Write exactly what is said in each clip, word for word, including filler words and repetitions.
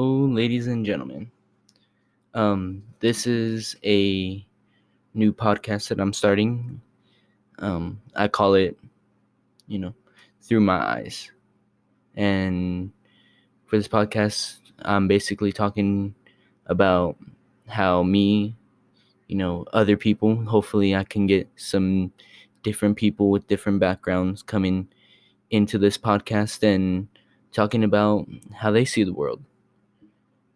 Hello, ladies and gentlemen. Um, this is a new podcast that I'm starting. Um, I call it, you know, Through My Eyes. And for this podcast, I'm basically talking about how me, you know, other people, hopefully I can get some different people with different backgrounds coming into this podcast and talking about how they see the world.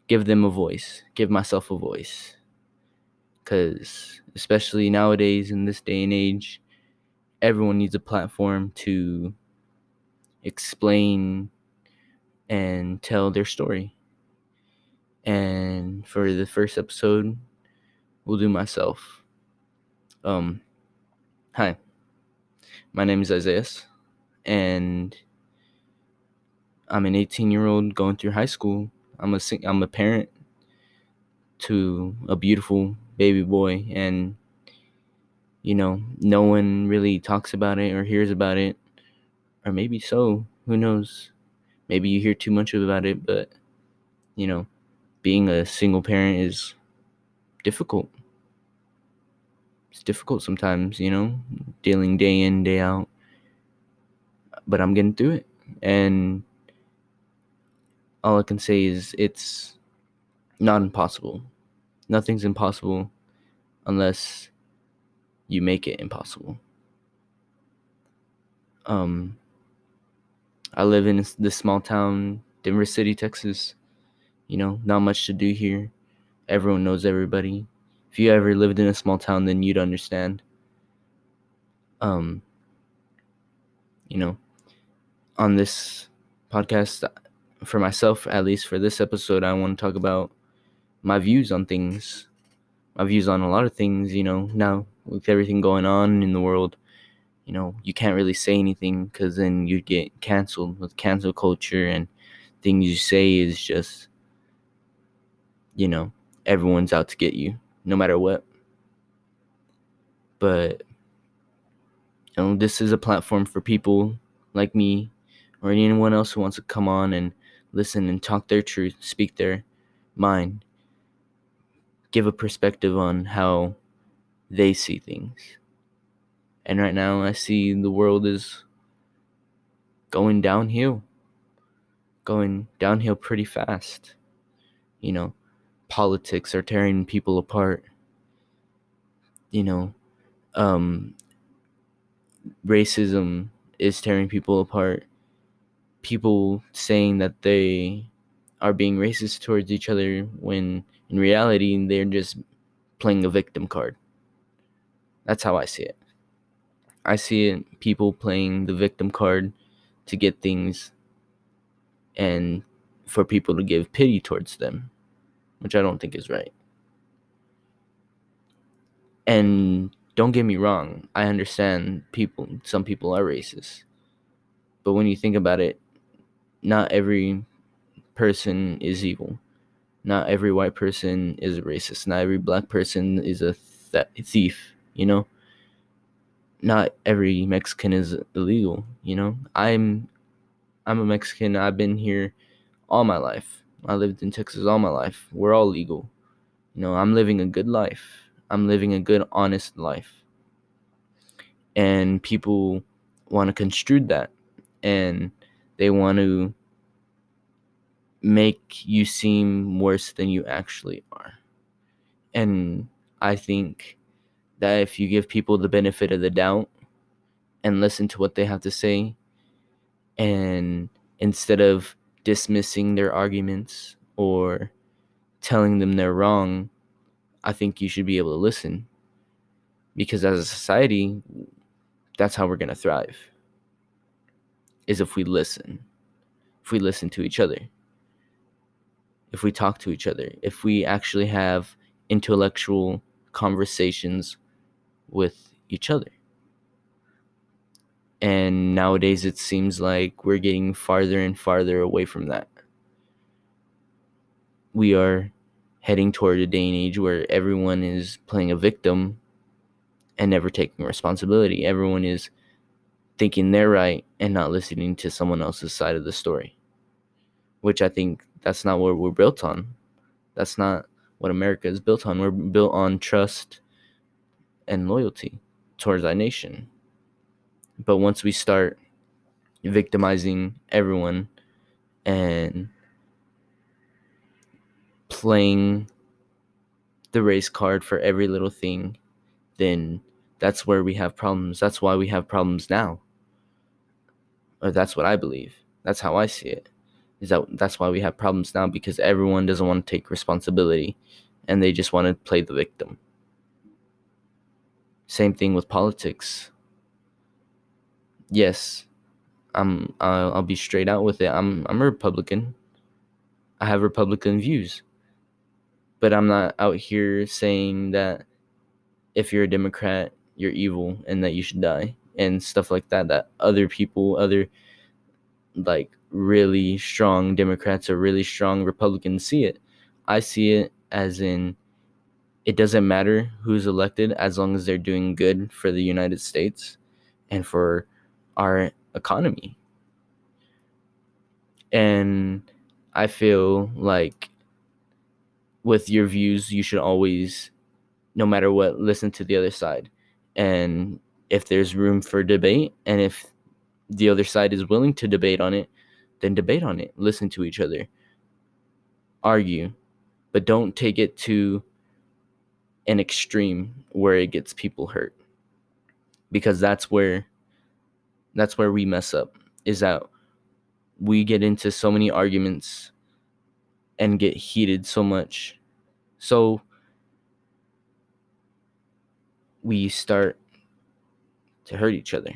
Give them a voice. Give myself a voice. Because especially nowadays, in this day and age, everyone needs a platform to explain and tell their story. And for the first episode, we'll do myself. Um, hi. My name is Isaiah, and I'm an eighteen-year-old going through high school. I'm a I'm a parent to a beautiful baby boy, and you know, no one really talks about it or hears about it, or maybe so. Who knows? Maybe you hear too much about it, but you know, being a single parent is difficult. It's difficult sometimes, you know, dealing day in, day out. But I'm getting through it, and all I can say is it's not impossible. Nothing's impossible unless you make it impossible. Um, I live in this small town, Denver City, Texas. You know, not much to do here. Everyone knows everybody. If you ever lived in a small town, then you'd understand. Um, you know, on this podcast, for myself, at least for this episode, I want to talk about my views on things, my views on a lot of things, you know, now with everything going on in the world, you know, you can't really say anything because then you'd get canceled with cancel culture, and things you say is just, you know, everyone's out to get you, no matter what. But, you know, this is a platform for people like me or anyone else who wants to come on and listen and talk their truth, speak their mind, give a perspective on how they see things. And right now I see the world is going downhill, going downhill pretty fast. You know, politics are tearing people apart. You know, um, racism is tearing people apart. People saying that they are being racist towards each other when in reality they're just playing a victim card. That's how I see it. I see it, people playing the victim card to get things and for people to give pity towards them, which I don't think is right. And don't get me wrong, I understand people, some people are racist. But when you think about it, not every person is evil. Not every white person is a racist. Not every black person is a th- thief, you know? Not every Mexican is illegal, you know? I'm I'm a Mexican. I've been here all my life. I lived in Texas all my life. We're all legal. You know, I'm living a good life. I'm living a good, honest life. And people want to construe that, and they want to make you seem worse than you actually are. And I think that if you give people the benefit of the doubt and listen to what they have to say, and instead of dismissing their arguments or telling them they're wrong, I think you should be able to listen. Because as a society, that's how we're going to thrive, is if we listen, if we listen to each other, if we talk to each other, if we actually have intellectual conversations with each other. And nowadays it seems like we're getting farther and farther away from that. We are heading toward a day and age where everyone is playing a victim and never taking responsibility. Everyone is thinking they're right and not listening to someone else's side of the story, which I think that's not what we're built on. That's not what America is built on. We're built on trust and loyalty towards our nation. But once we start victimizing everyone and playing the race card for every little thing, then that's where we have problems. That's why we have problems now. Or that's what I believe. That's how I see it. Is that that's why we have problems now, because everyone doesn't want to take responsibility and they just want to play the victim. Same thing with politics. Yes, I'm I'll, I'll be straight out with it. I'm I'm a Republican. I have Republican views. But I'm not out here saying that if you're a Democrat, you're evil and that you should die and stuff like that. That other people, other like really strong Democrats or really strong Republicans see it. I see it as in it doesn't matter who's elected as long as they're doing good for the United States and for our economy. And I feel like with your views, you should always, no matter what, listen to the other side. And if there's room for debate, and if the other side is willing to debate on it, then debate on it. Listen to each other. Argue. But don't take it to an extreme where it gets people hurt. Because that's where, that's where we mess up, is that we get into so many arguments and get heated so much. So we start to hurt each other.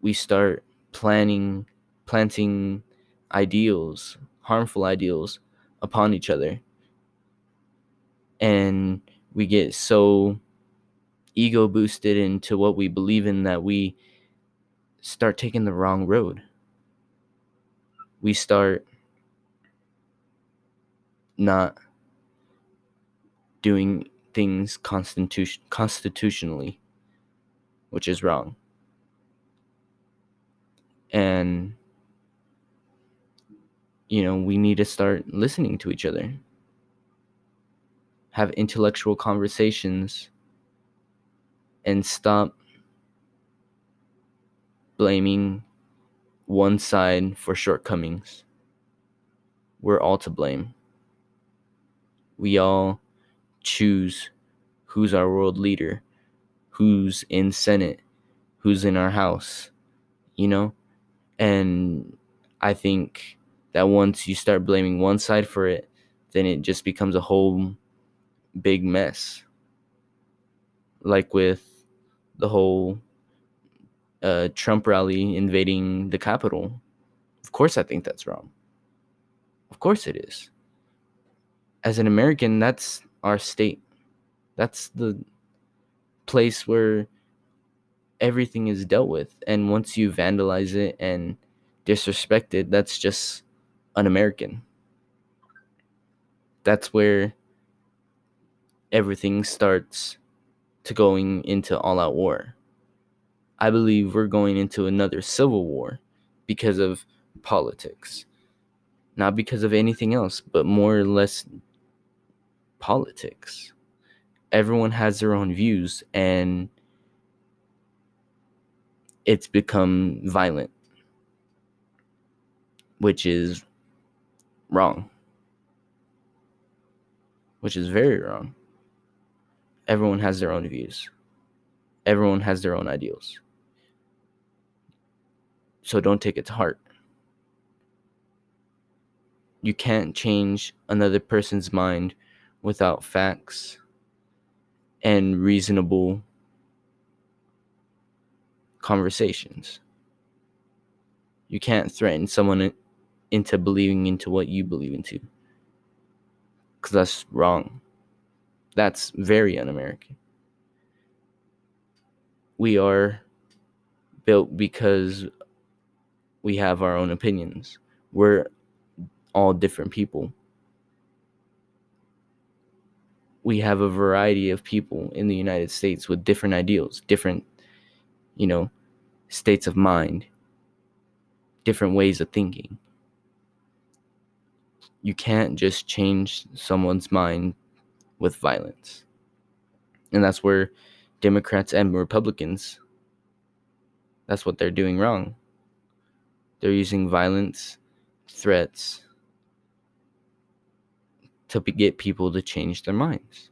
We start planning, planting ideals, harmful ideals upon each other. And we get so ego boosted into what we believe in that we start taking the wrong road. We start not doing things constitution constitutionally, which is wrong. And you know, we need to start listening to each other, have intellectual conversations, and stop blaming one side for shortcomings. We're all to blame. We all choose who's our world leader, who's in Senate, who's in our house, you know? And I think that once you start blaming one side for it, then it just becomes a whole big mess. Like with the whole uh, Trump rally invading the Capitol. Of course I think that's wrong. Of course it is. As an American, that's our state. That's the place where everything is dealt with. And once you vandalize it and disrespect it, that's just un-American. That's where everything starts to going into all-out war. I believe we're going into another civil war because of politics. Not because of anything else, but more or less politics. Everyone has their own views, and it's become violent, which is wrong, which is very wrong. Everyone has their own views. Everyone has their own ideals. So don't take it to heart. You can't change another person's mind without facts and reasonable conversations. You can't threaten someone into believing into what you believe into, because that's wrong. That's very un-American. We are built because we have our own opinions. We're all different people. We have a variety of people in the United States with different ideals, different, you know, states of mind, different ways of thinking. You can't just change someone's mind with violence. And that's where Democrats and Republicans, that's what they're doing wrong. They're using violence, threats, to get people to change their minds.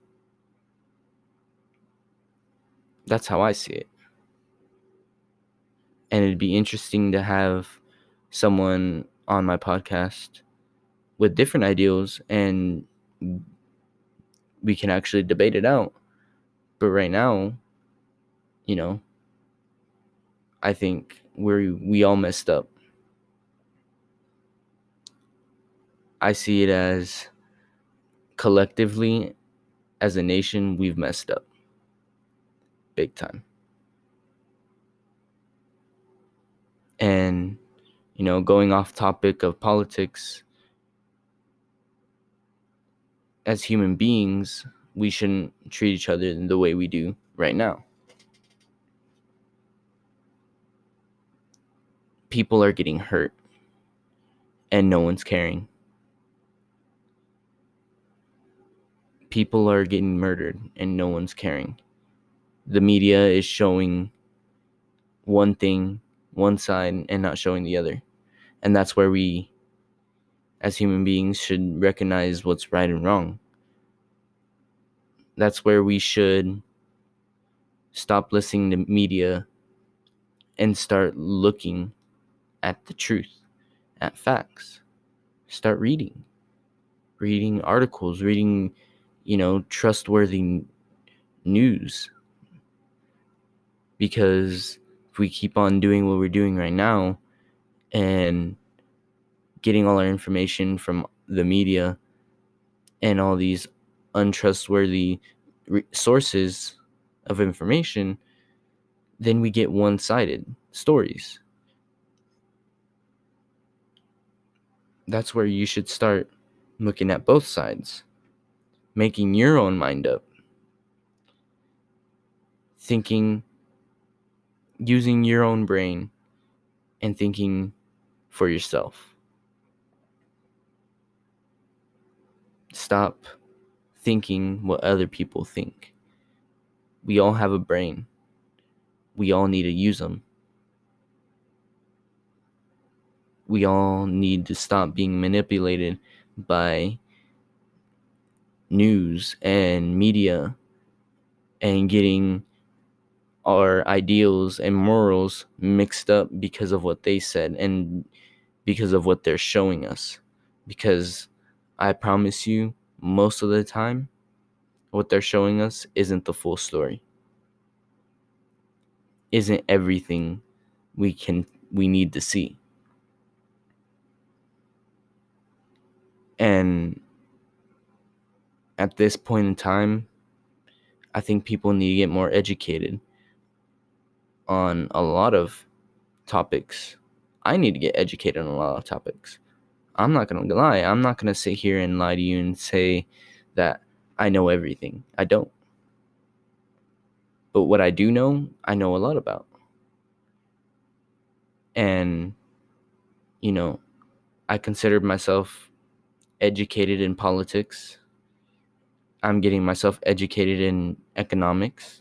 That's how I see it. And it'd be interesting to have someone on my podcast with different ideals, and we can actually debate it out. But right now, you know, I think we're, we all messed up. I see it as collectively, as a nation, we've messed up big time. And, you know, going off topic of politics, as human beings, we shouldn't treat each other the way we do right now. People are getting hurt, and no one's caring. People are getting murdered, and no one's caring. The media is showing one thing, one side, and not showing the other. And that's where we, as human beings, should recognize what's right and wrong. That's where we should stop listening to media and start looking at the truth, at facts. Start reading. Reading articles, reading you know, trustworthy news. Because if we keep on doing what we're doing right now and getting all our information from the media and all these untrustworthy re- sources of information, then we get one-sided stories. That's where you should start looking at both sides. Making your own mind up, thinking, using your own brain, and thinking for yourself. Stop thinking what other people think. We all have a brain. We all need to use them. We all need to stop being manipulated by news and media and getting our ideals and morals mixed up because of what they said and because of what they're showing us. Because I promise you, most of the time, what they're showing us isn't the full story. Isn't everything we can we need to see. And at this point in time, I think people need to get more educated on a lot of topics. I need to get educated on a lot of topics. I'm not going to lie. I'm not going to sit here and lie to you and say that I know everything. I don't. But what I do know, I know a lot about. And, you know, I consider myself educated in politics. I'm getting myself educated in economics.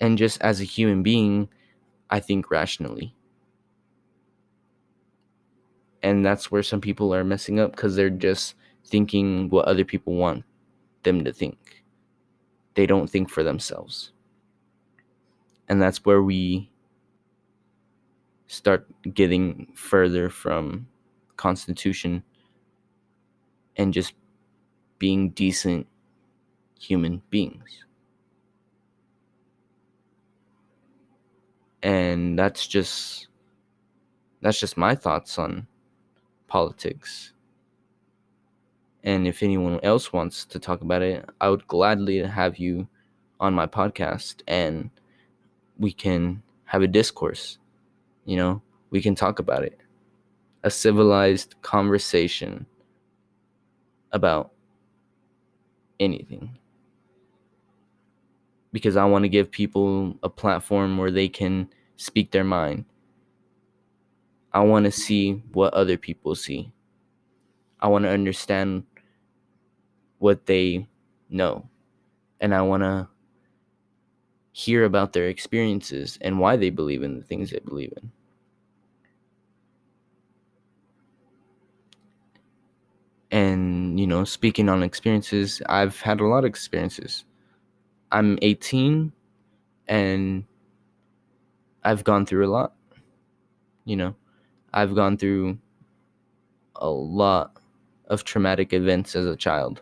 And just as a human being, I think rationally. And that's where some people are messing up because they're just thinking what other people want them to think. They don't think for themselves. And that's where we start getting further from Constitution and just being decent human beings. And that's just that's just my thoughts on politics. And if anyone else wants to talk about it, I would gladly have you on my podcast and we can have a discourse. You know, we can talk about it. A civilized conversation about anything. Because I want to give people a platform where they can speak their mind. I want to see what other people see. I want to understand what they know, and I want to hear about their experiences and why they believe in the things they believe in. And, you know, speaking on experiences, I've had a lot of experiences. I'm eighteen and I've gone through a lot. You know, I've gone through a lot of traumatic events as a child.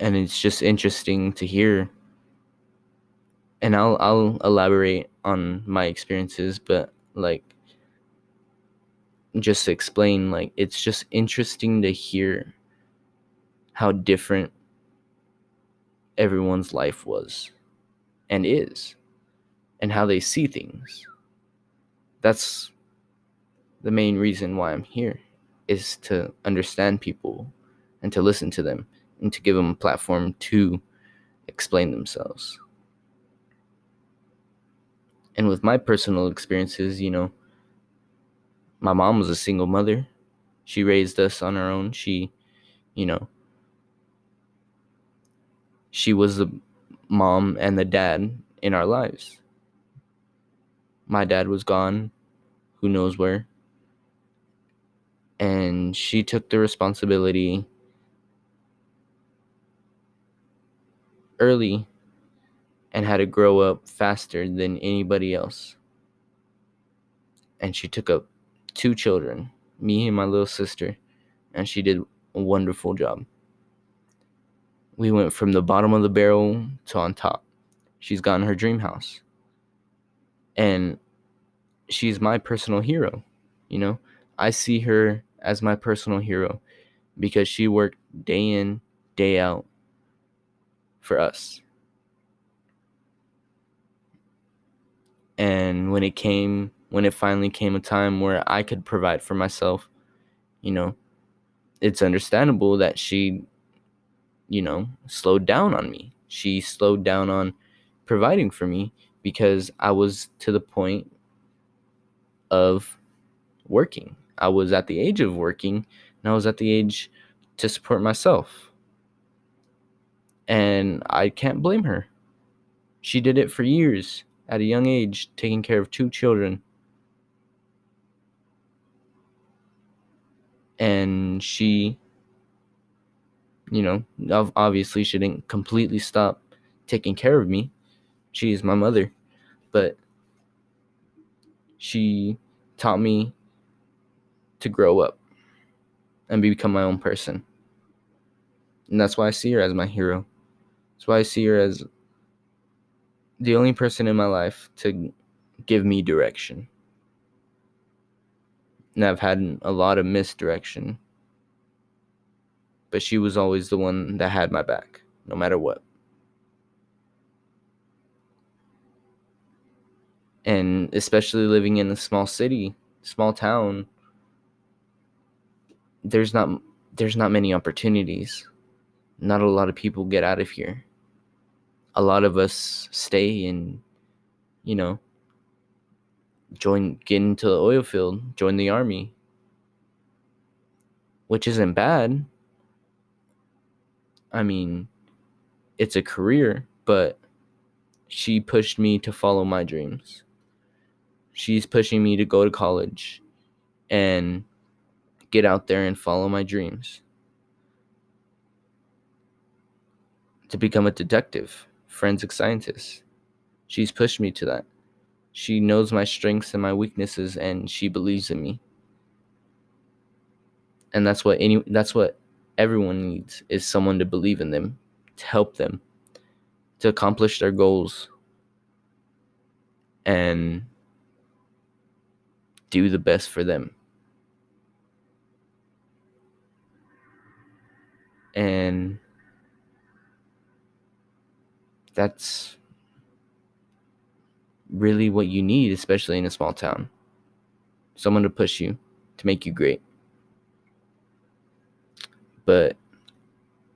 And it's just interesting to hear. And I'll I'll elaborate on my experiences, but like just to explain, like it's just interesting to hear how different everyone's life was and is, and how they see things. That's the main reason why I'm here, is to understand people and to listen to them, and to give them a platform to explain themselves. And with my personal experiences, you know, my mom was a single mother. She raised us on her own. She, you know, she was the mom and the dad in our lives. My dad was gone, who knows where. And she took the responsibility early and had to grow up faster than anybody else. And she took up two children, me and my little sister, and she did a wonderful job. We went from the bottom of the barrel to on top. She's gotten her dream house. And she's my personal hero, you know? I see her as my personal hero because she worked day in, day out for us. And when it came, when it finally came a time where I could provide for myself, you know, it's understandable that she, you know, slowed down on me. She slowed down on providing for me because I was to the point of working. I was at the age of working, and I was at the age to support myself. And I can't blame her. She did it for years at a young age, taking care of two children. And she, you know, obviously she didn't completely stop taking care of me. She is my mother. But she taught me to grow up and become my own person. And that's why I see her as my hero. That's why I see her as the only person in my life to give me direction. And I've had a lot of misdirection, but she was always the one that had my back, no matter what. And especially living in a small city, small town, there's not there's not many opportunities. Not a lot of people get out of here. A lot of us stay and, you know, join, get into the oil field, join the army, which isn't bad. I mean, it's a career, but she pushed me to follow my dreams. She's pushing me to go to college and get out there and follow my dreams. To become a detective, forensic scientist. She's pushed me to that. She knows my strengths and my weaknesses, and she believes in me. And that's what any that's what everyone needs, is someone to believe in them, to help them, to accomplish their goals, and do the best for them. And that's really what you need, especially in a small town. Someone to push you, to make you great. But,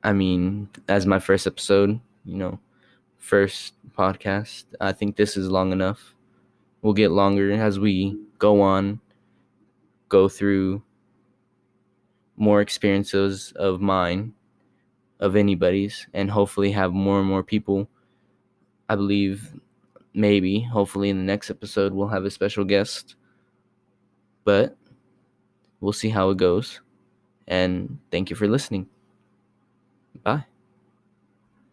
I mean, as my first episode, you know, first podcast, I think this is long enough. We'll get longer as we go on, go through more experiences of mine, of anybody's, and hopefully have more and more people. I believe maybe, hopefully in the next episode, we'll have a special guest. But we'll see how it goes. And thank you for listening. Bye.